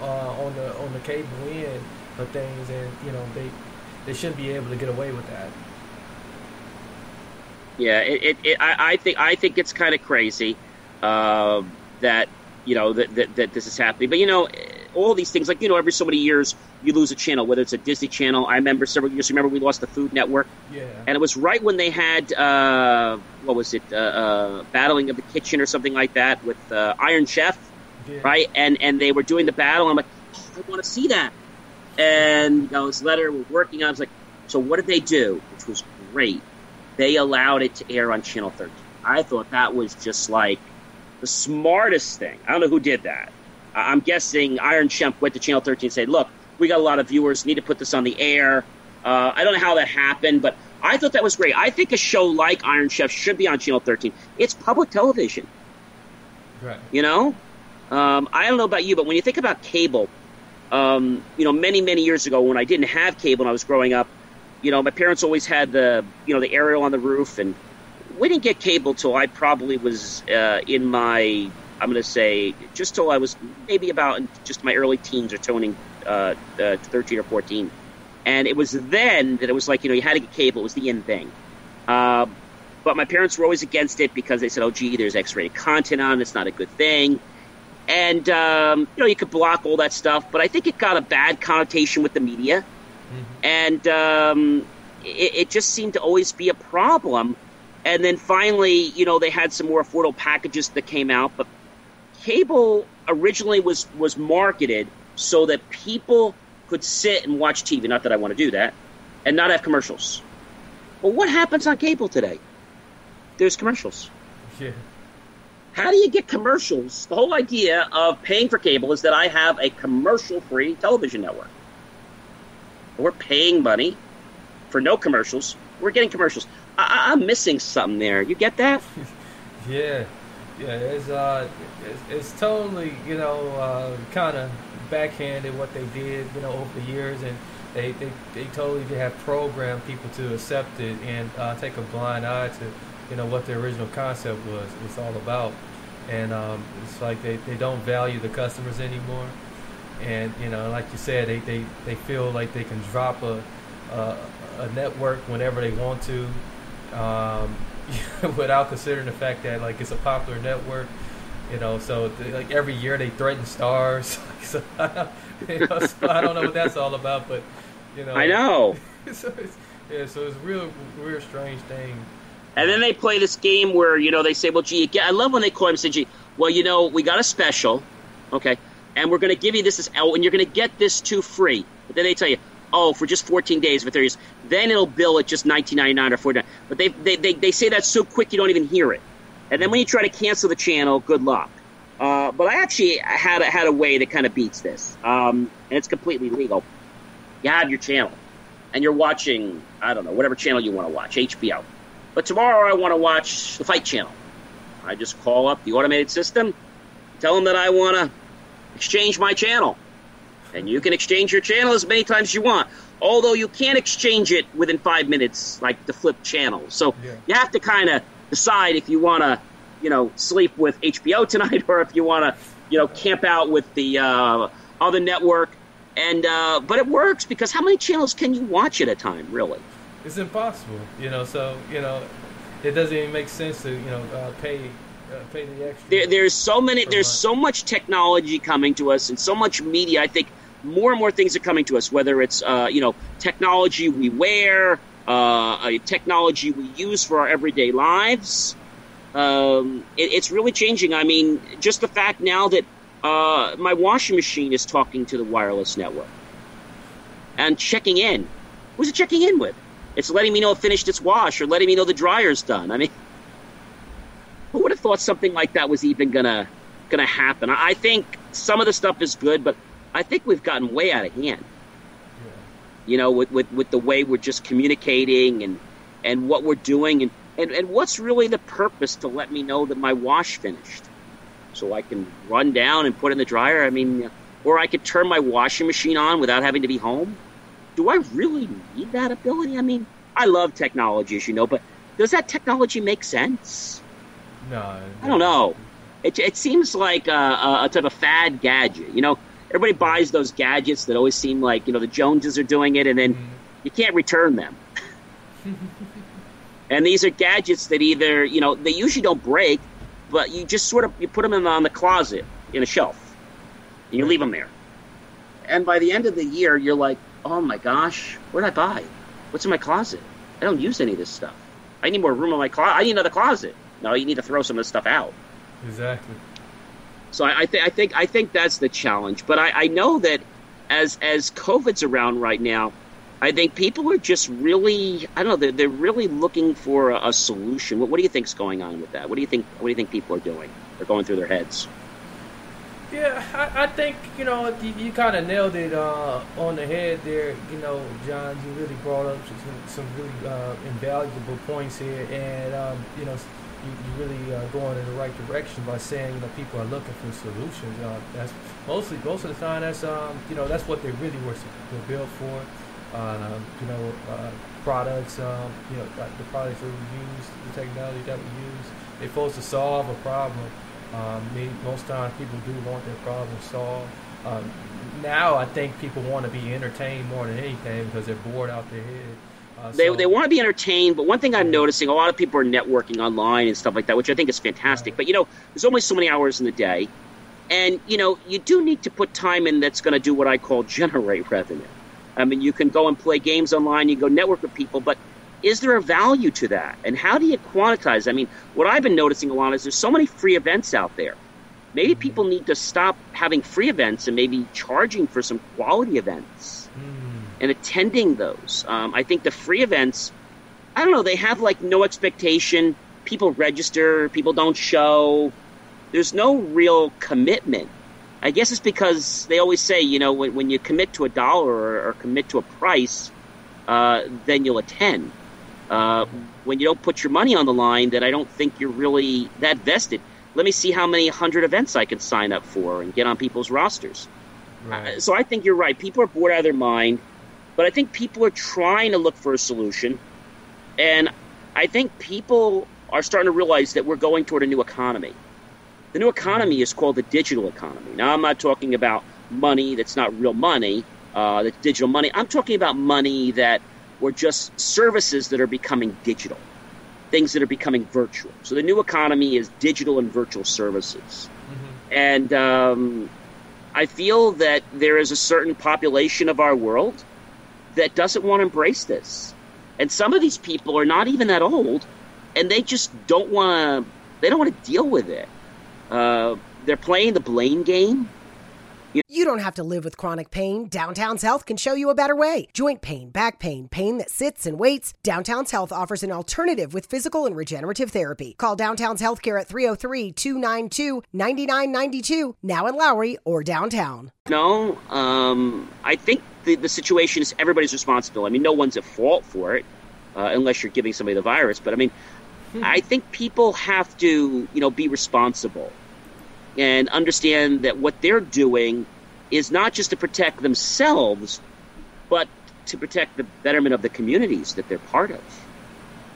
on the cable end of things, and they shouldn't be able to get away with that. Yeah, I think it's kind of crazy that this is happening. But all these things. Like, you know, every so many years you lose a channel, whether it's a Disney Channel. I remember several years. Remember we lost the Food Network? Yeah. And it was right when they had, what was it, Battling of the Kitchen or something like that with Iron Chef, yeah. Right? And they were doing the battle. And I'm like, oh, I want to see that. And got this letter we're working on. I was like, so what did they do? Which was great. They allowed it to air on Channel 13. I thought that was just like the smartest thing. I don't know who did that. I'm guessing Iron Chef went to Channel 13 and said, look, we got a lot of viewers, need to put this on the air. I don't know how that happened, but I thought that was great. I think a show like Iron Chef should be on Channel 13. It's public television. Right. You know? I don't know about you, but when you think about cable, you know, many, many years ago when I didn't have cable and I was growing up, you know, my parents always had the, you know, the aerial on the roof, and we didn't get cable till I probably was in my, I'm going to say, just till I was maybe about in just my early teens or turning 13 or 14. And it was then that it was like, you know, you had to get cable. It was the in thing. But my parents were always against it because they said, oh, gee, there's X-rated content on. It's not a good thing. And, you know, you could block all that stuff. But I think it got a bad connotation with the media. Mm-hmm. And it just seemed to always be a problem. And then finally, you know, they had some more affordable packages that came out. But cable originally was marketed so that people could sit and watch TV. Not that I want to do that. And not have commercials. Well, what happens on cable today? There's commercials. Yeah. How do you get commercials? The whole idea of paying for cable is that I have a commercial-free television network. We're paying money for no commercials. We're getting commercials. I'm missing something there. You get that? Yeah. It's totally, you know, kind of backhanded what they did, you know, over the years, and they totally have programmed people to accept it and take a blind eye to, you know, what the original concept was. It's all about, and it's like they don't value the customers anymore. And, you know, like you said, they feel like they can drop a network whenever they want to, without considering the fact that, like, it's a popular network, you know. So like every year they threaten stars. So, you know, so I don't know what that's all about, but, you know, I know. So it's a real strange thing. And then they play this game where, you know, they say, well, gee, I love when they call him and say, gee, well, you know, we got a special, okay, and we're going to give you this, and you're going to get this too free. But then they tell you, oh, for just 14 days, for 30 days. Then it'll bill at just $19.99 or $49. But they say that so quick you don't even hear it. And then when you try to cancel the channel, good luck. But I actually had a way that kind of beats this. And it's completely legal. You have your channel. And you're watching, I don't know, whatever channel you want to watch, HBO. But tomorrow I want to watch the Fight Channel. I just call up the automated system, tell them that I want to exchange my channel. And you can exchange your channel as many times as you want. Although you can't exchange it within 5 minutes, like the flip channel. So you have to kind of decide if you want to, you know, sleep with HBO tonight, or if you want to, you know, camp out with the other network. And but it works, because how many channels can you watch at a time, really? It's impossible, you know. So, you know, it doesn't even make sense to, you know, pay the extra. There's so many. There's so much technology coming to us, and so much media. I think more and more things are coming to us, whether it's, you know, technology we wear, technology we use for our everyday lives. It's really changing. I mean, just the fact now that my washing machine is talking to the wireless network and checking in. Who's it checking in with? It's letting me know it finished its wash, or letting me know the dryer's done. I mean, who would have thought something like that was even gonna happen? I think some of the stuff is good, but I think we've gotten way out of hand. Yeah. You know, with the way we're just communicating and what we're doing, and what's really the purpose to let me know that my wash finished, so I can run down and put in the dryer. I mean, or I could turn my washing machine on without having to be home. Do I really need that ability? I mean, I love technology, as you know, but does that technology make sense? No. I don't know. It seems like a type of fad gadget. You know, everybody buys those gadgets that always seem like, you know, the Joneses are doing it, and then you can't return them. And these are gadgets that either, you know, they usually don't break, but you just sort of, you put them on the closet in a shelf, and you leave them there. And by the end of the year, you're like, oh my gosh, what did I buy? What's in my closet? I don't use any of this stuff. I need more room in my closet. I need another closet. No, you need to throw some of this stuff out. Exactly. So I think that's the challenge. But I know that as COVID's around right now, I think people are just really, I don't know, they're really looking for a solution. What do you think's going on with that? What do you think people are doing? They're going through their heads. Yeah, I think, you know, you kind of nailed it on the head there, you know, John. You really brought up some really invaluable points here, and, you know, you really going in the right direction by saying, you know, people are looking for solutions. That's most of the time, that's, you know, that's what they really were built for. You know, products, you know, like the products that we use, the technology that we use, they're supposed to solve a problem. Most times people do want their problems solved. Now I think people want to be entertained more than anything because they're bored out their head. They want to be entertained, but one thing I'm noticing, a lot of people are networking online and stuff like that, which I think is fantastic. Right. But, you know, there's only so many hours in the day. And, you know, you do need to put time in that's going to do what I call generate revenue. I mean, you can go and play games online, you can go network with people, but is there a value to that? And how do you quantize? I mean, what I've been noticing a lot is there's so many free events out there. Maybe people need to stop having free events and maybe charging for some quality events and attending those. I think the free events, I don't know, they have like no expectation. People register, people don't show. There's no real commitment. I guess it's because they always say, you know, when you commit to a dollar or commit to a price, then you'll attend. When you don't put your money on the line, then I don't think you're really that vested. Let me see how many 100 events I can sign up for and get on people's rosters. Right. So I think you're right. People are bored out of their mind. But I think people are trying to look for a solution. And I think people are starting to realize that we're going toward a new economy. The new economy is called the digital economy. Now, I'm not talking about money that's not real money, that's digital money. I'm talking about money that were just services that are becoming digital, things that are becoming virtual. So the new economy is digital and virtual services. Mm-hmm. And I feel that there is a certain population of our world that doesn't want to embrace this. And some of these people are not even that old, and they just don't want to deal with it. They're playing the blame game. You don't have to live with chronic pain. Downtown's Health can show you a better way. Joint pain, back pain, pain that sits and waits. Downtown's Health offers an alternative with physical and regenerative therapy. Call Downtown's Healthcare at 303-292-9992, now in Lowry or downtown. No, I think the situation is everybody's responsibility. I mean, no one's at fault for it, unless you're giving somebody the virus. But, I mean, I think people have to, you know, be responsible and understand that what they're doing is not just to protect themselves, but to protect the betterment of the communities that they're part of.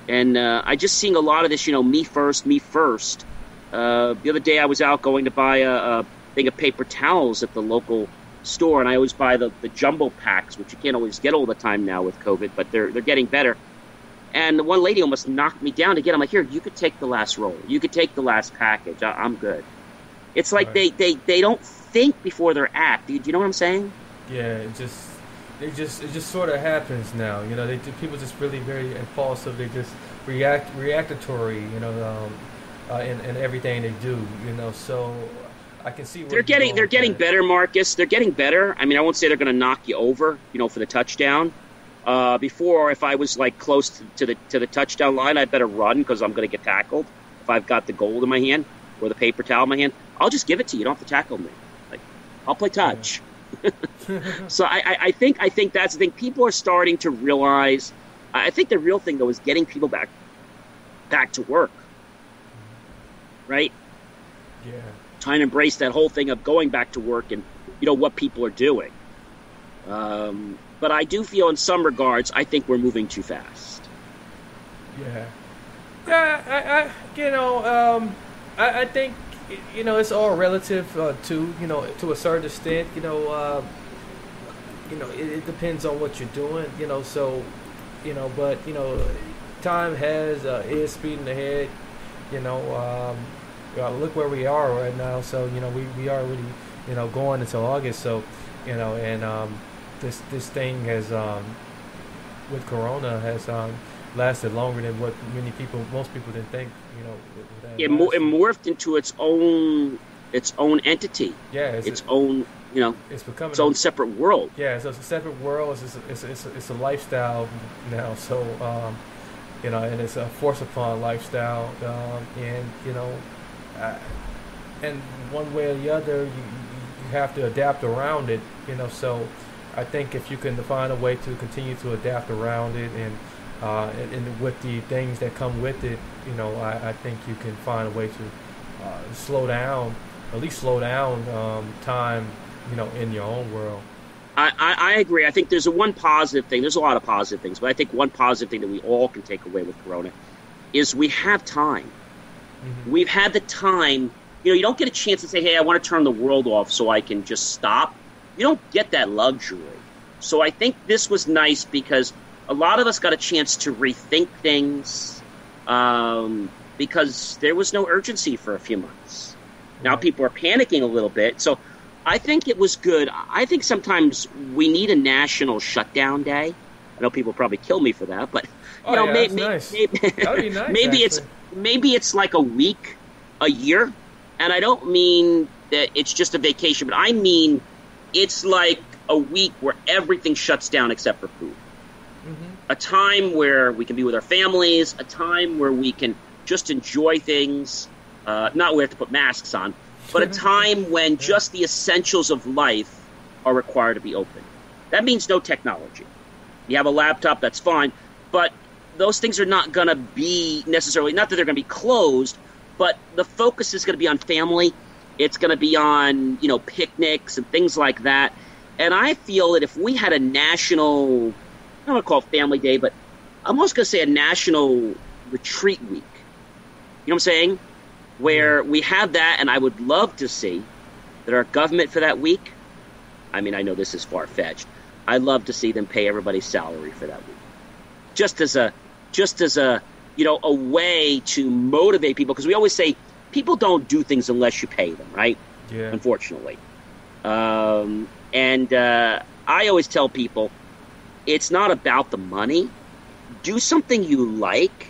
And I just seeing a lot of this, you know, me first, me first. The other day I was out going to buy a thing of paper towels at the local store, and I always buy the jumbo packs, which you can't always get all the time now with COVID, but they're getting better. And the one lady almost knocked me down again. I'm like, here, you could take the last roll. You could take the last package. I'm good. It's like right. They don't think before they're act. Do you know what I'm saying? Yeah, it just sort of happens now. You know, people just really very impulsive. They just reactatory. You know, in everything they do. You know, so I can see where they're getting better, Marcus. They're getting better. I mean, I won't say they're going to knock you over. You know, for the touchdown. Before, if I was like close to the touchdown line, I better run because I'm going to get tackled. If I've got the gold in my hand or the paper towel in my hand, I'll just give it to you. You don't have to tackle me. Like, I'll play touch. Yeah. So I think that's the thing. People are starting to realize. I think the real thing though is getting people back to work, right? Yeah. Trying to embrace that whole thing of going back to work and you know what people are doing. But I do feel in some regards, I think we're moving too fast. Yeah. Yeah. I think, you know, it's all relative to, you know, to a certain extent, you know, it depends on what you're doing, you know, so, you know, but, you know, time is speeding ahead, you know, look where we are right now. So, you know, we are really you know, going until August. So, you know, and this thing has, with Corona, has lasted longer than what most people didn't think. You know, it morphed into its own entity. Yeah, its own. You know, it's becoming its own separate world. Yeah, it's a separate world. It's a lifestyle now. So, you know, and it's a forced upon lifestyle. And you know, and one way or the other, you have to adapt around it. You know, so I think if you can find a way to continue to adapt around it, and with the things that come with it, you know, I think you can find a way to slow down time. You know, in your own world. I agree. I think there's one positive thing. There's a lot of positive things, but I think one positive thing that we all can take away with Corona is we have time. Mm-hmm. We've had the time. You know, you don't get a chance to say, hey, I want to turn the world off so I can just stop. You don't get that luxury. So I think this was nice because a lot of us got a chance to rethink things because there was no urgency for a few months. Right. Now people are panicking a little bit. So I think it was good. I think sometimes we need a national shutdown day. I know people probably kill me for that, but maybe it's like a week, a year, and I don't mean that it's just a vacation, but I mean it's like a week where everything shuts down except for food. Mm-hmm. A time where we can be with our families, a time where we can just enjoy things, not we have to put masks on, but a time when just the essentials of life are required to be open. That means no technology. You have a laptop, that's fine, but those things are not going to be necessarily, not that they're going to be closed, but the focus is going to be on family. It's going to be on, you know, picnics and things like that. And I feel that if we had a national, I don't want to call it family day, but I'm almost going to say a national retreat week. You know what I'm saying? Where we have that, and I would love to see that our government for that week, I mean, I know this is far-fetched, I'd love to see them pay everybody's salary for that week. Just as a, you know, a way to motivate people, because we always say people don't do things unless you pay them, right? Yeah. Unfortunately. I always tell people, it's not about the money. Do something you like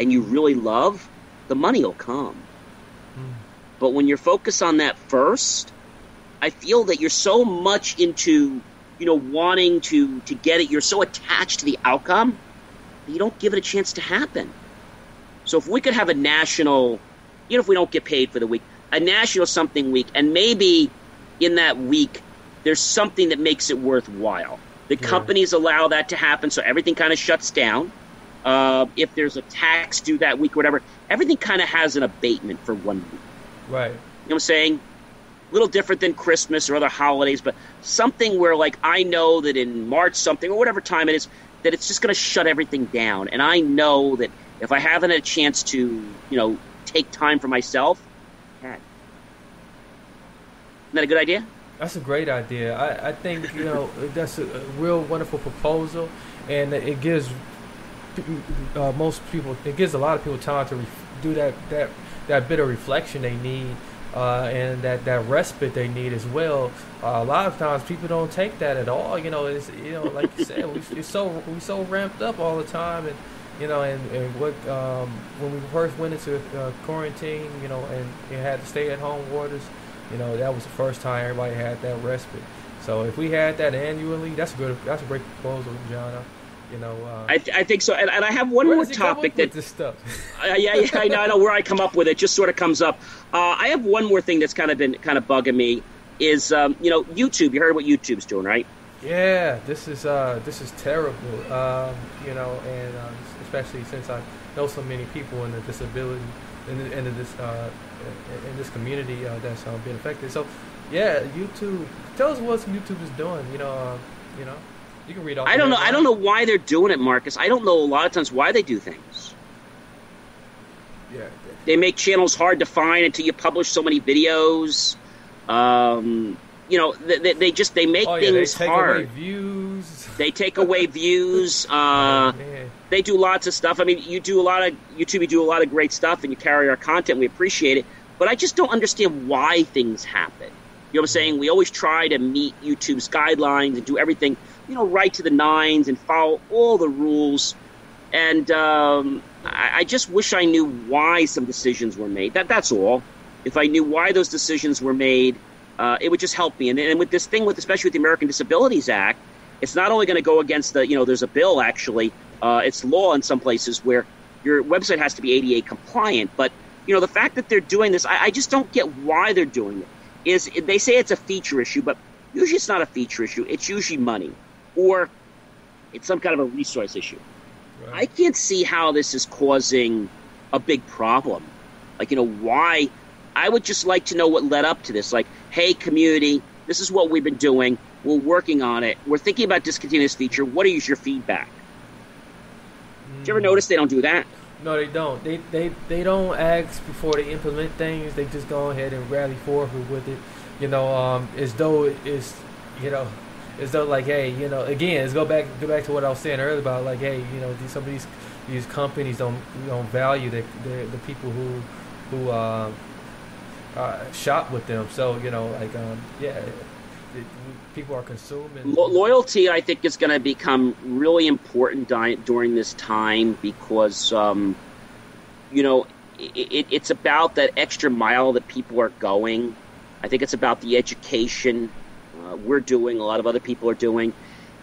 and you really love, the money will come. But when you're focused on that first, I feel that you're so much into, you know, wanting to get it. You're so attached to the outcome that you don't give it a chance to happen. So if we could have a national, even if we don't get paid for the week, a national something week, and maybe in that week there's something that makes it worthwhile. The companies allow that to happen, so everything kind of shuts down. If there's a tax due that week or whatever, everything kind of has an abatement for one week. Right. You know what I'm saying? A little different than Christmas or other holidays, but something where, like, I know that in March something or whatever time it is, that it's just going to shut everything down. And I know that if I haven't had a chance to, you know, take time for myself, isn't that a good idea? That's a great idea. I think, you know, that's a real wonderful proposal, and it gives a lot of people time to do that bit of reflection they need, and that respite they need as well. A lot of times people don't take that at all. You know, it's, you know, like you said, we're so ramped up all the time, and you know, and what when we first went into quarantine, you know, and had to stay at home orders, you know, that was the first time everybody had that respite. So if we had that annually, that's a great proposal, John. You know, I think so, and I have one more topic that this stuff. I know where I come up with it. Just sort of comes up. I have one more thing that's kind of bugging me is you know, YouTube. You heard what YouTube's doing, right? Yeah, this is terrible. You know, and especially since I know so many people in the disability in this community that's being affected. So yeah, YouTube. Tell us what YouTube is doing. You know, You can read all. I don't know. I don't know why they're doing it, Marcus. I don't know a lot of times why they do things. Yeah. They make channels hard to find until you publish so many videos. You know, they just things hard. They take away views. They do lots of stuff. I mean, you do a lot of YouTube. You do a lot of great stuff, and you carry our content. We appreciate it, but I just don't understand why things happen. You know what I'm saying? We always try to meet YouTube's guidelines and do everything, you know, right to the nines and follow all the rules. And I just wish I knew why some decisions were made. That's all. If I knew why those decisions were made, it would just help me. And with this thing, especially with the American Disabilities Act, it's not only going to go against the, you know, there's a bill actually, it's law in some places where your website has to be ADA compliant. But, you know, the fact that they're doing this, I just don't get why they're doing it. Is they say it's a feature issue, but usually it's not a feature issue. It's usually money, or it's some kind of a resource issue. Right. I can't see how this is causing a big problem. Like, you know, why? I would just like to know what led up to this. Like, hey, community, this is what we've been doing. We're working on it. We're thinking about discontinuing this feature. What is your feedback? Did you ever notice they don't do that? No, they don't. They don't ask before they implement things. They just go ahead and rally forward with it, you know, as though it's, you know, as though like, hey, you know, again, let's go back to what I was saying earlier about like, hey, you know, some of these companies don't value the people who shop with them. So, you know, like, yeah, people are consuming. Loyalty, I think, is going to become really important during this time because, you know, it's about that extra mile that people are going. I think it's about the education we're doing, a lot of other people are doing.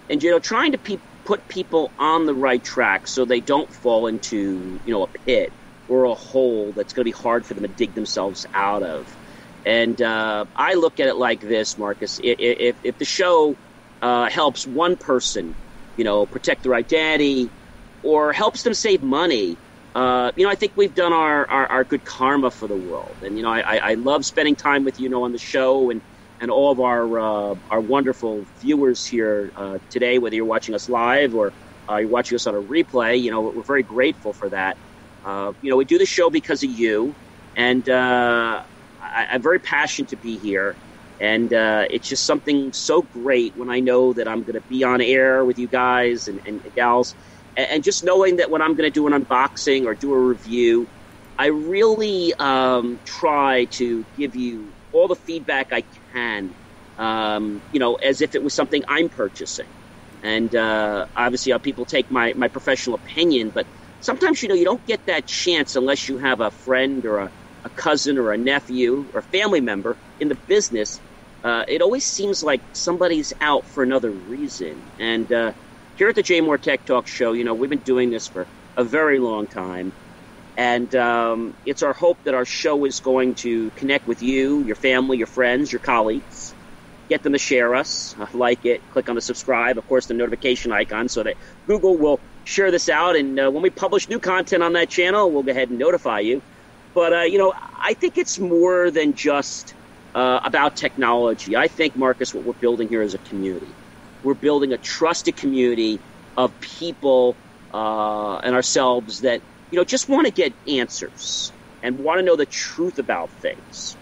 And, you know, trying to put people on the right track so they don't fall into, you know, a pit or a hole that's going to be hard for them to dig themselves out of. And I look at it like this, Marcus. If the show helps one person, you know, protect their identity or helps them save money, you know, I think we've done our good karma for the world. And, you know, I love spending time with you, you know, on the show and all of our wonderful viewers here today, whether you're watching us live or you're watching us on a replay. You know, we're very grateful for that. You know, we do the show because of you. And I'm very passionate to be here, and it's just something so great when I know that I'm going to be on air with you guys and gals, and just knowing that when I'm going to do an unboxing or do a review, I really try to give you all the feedback I can, you know, as if it was something I'm purchasing. And obviously people take my professional opinion, but sometimes, you know, you don't get that chance unless you have a friend or a cousin or a nephew or a family member in the business. It always seems like somebody's out for another reason. And here at the JMOR Tech Talk Show, you know, we've been doing this for a very long time. And it's our hope that our show is going to connect with you, your family, your friends, your colleagues, get them to share us, like it, click on the subscribe, of course, the notification icon so that Google will share this out. And when we publish new content on that channel, we'll go ahead and notify you. But, you know, I think it's more than just about technology. I think, Marcus, what we're building here is a community. We're building a trusted community of people and ourselves that, you know, just want to get answers and want to know the truth about things.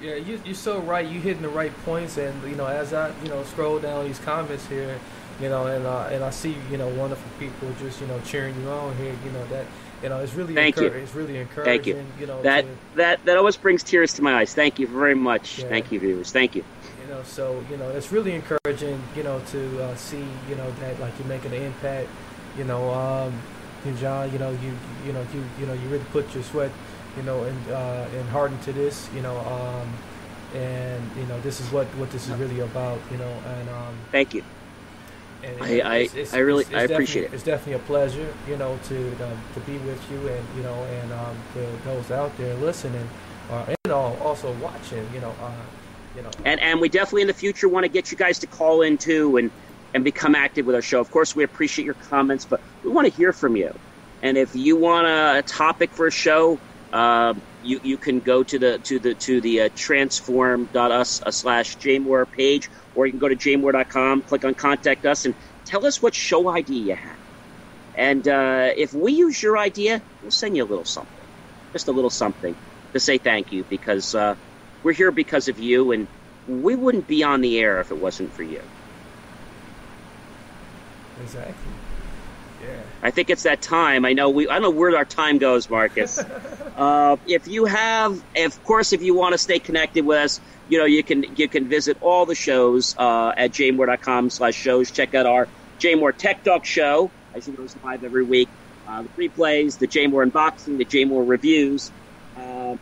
Yeah, you're so right. You're hitting the right points. And, you know, as I, you know, scroll down these comments here, you know, and I see, you know, wonderful people just, you know, cheering you on here, you know, that. You know, it's really encouraging. Thank you. You know, that always brings tears to my eyes. Thank you very much. Yeah. Thank you, viewers. Thank you. You know, so, you know, it's really encouraging, you know, to see, you know, that like you're making an impact, you know, and John, you know, you really put your sweat, you know, and heart into this, you know, and you know, this is what this is really about, you know, and thank you. And I really appreciate it. It's definitely a pleasure, you know, to be with you, and you know, and to those out there listening, and also watching, you know, And we definitely in the future want to get you guys to call in too, and become active with our show. Of course, we appreciate your comments, but we want to hear from you. And if you want a topic for a show, you can go to the transform.us /jmore page, or you can go to jmore.com, click on Contact Us, and tell us what show idea you have. And if we use your idea, we'll send you a little something, just a little something to say thank you, because we're here because of you, and we wouldn't be on the air if it wasn't for you. Exactly. Yeah. I think it's that time. I don't know where our time goes, Marcus. If you want to stay connected with us, you can visit all the shows at jmore.com/shows. Check out our JMOR Tech Talk Show. I should go live every week. The replays, the JMOR unboxing, the JMOR reviews.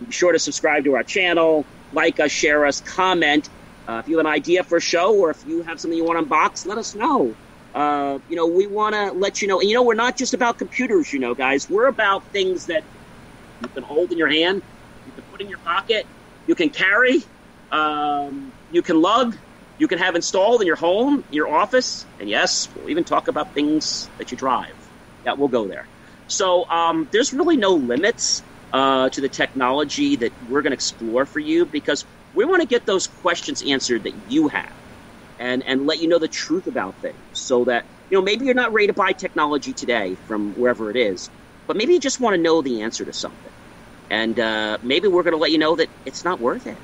Be sure to subscribe to our channel, like us, share us, comment. If you have an idea for a show, or if you have something you want to unbox, let us know. We want to let you know. And we're not just about computers, guys. We're about things that you can hold in your hand, you can put in your pocket, you can carry, you can lug, you can have installed in your home, your office. And yes, we'll even talk about things that you drive. Yeah, we'll go there. So there's really no limits to the technology that we're going to explore for you, because we want to get those questions answered that you have and let you know the truth about things, so that, maybe you're not ready to buy technology today from wherever it is, but maybe you just want to know the answer to something. And maybe we're going to let you know that it's not worth it.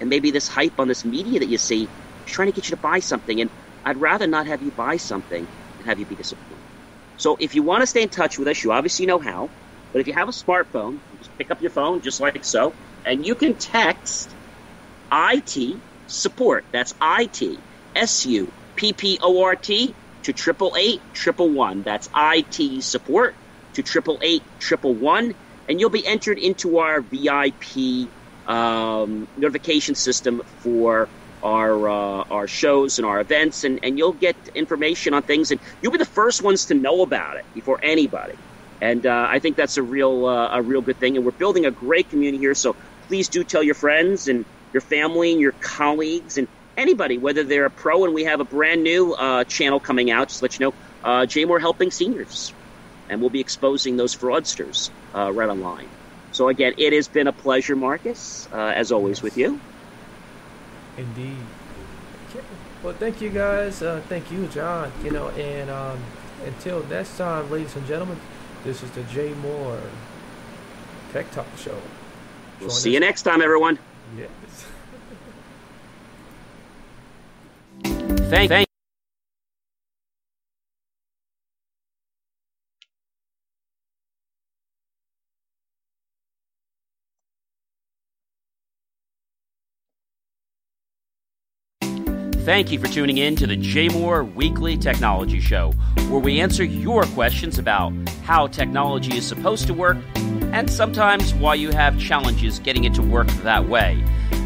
And maybe this hype on this media that you see is trying to get you to buy something, and I'd rather not have you buy something than have you be disappointed. So if you want to stay in touch with us, you obviously know how, but if you have a smartphone, you just pick up your phone just like so, and you can text IT support, that's IT, SUPPORT, to 888-111. That's IT support to 888-111, and you'll be entered into our VIP notification system for our shows and our events, and you'll get information on things, and you'll be the first ones to know about it before anybody. And I think that's a real good thing, and we're building a great community here, so please do tell your friends and your family and your colleagues and anybody, whether they're a pro. And we have a brand new channel coming out, just to let you know, JMOR Helping Seniors, and we'll be exposing those fraudsters right online. So again, it has been a pleasure, Marcus, as always with you. Indeed. Well, thank you guys. Thank you, John. And until next time, ladies and gentlemen, this is the JMOR Tech Talk Show. We'll see you next time, everyone. Yes. Thank you. Thank you for tuning in to the JMOR Weekly Technology Show, where we answer your questions about how technology is supposed to work and sometimes why you have challenges getting it to work that way.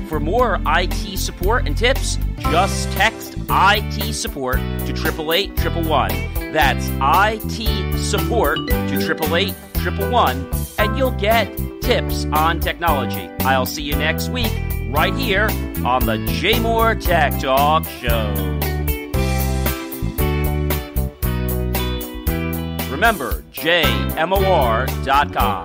For more IT support and tips, just text IT support to 888-111. That's IT support to 888-111, and you'll get tips on technology. I'll see you next week, right here on the JMOR Tech Talk Show. Remember, jmore.com.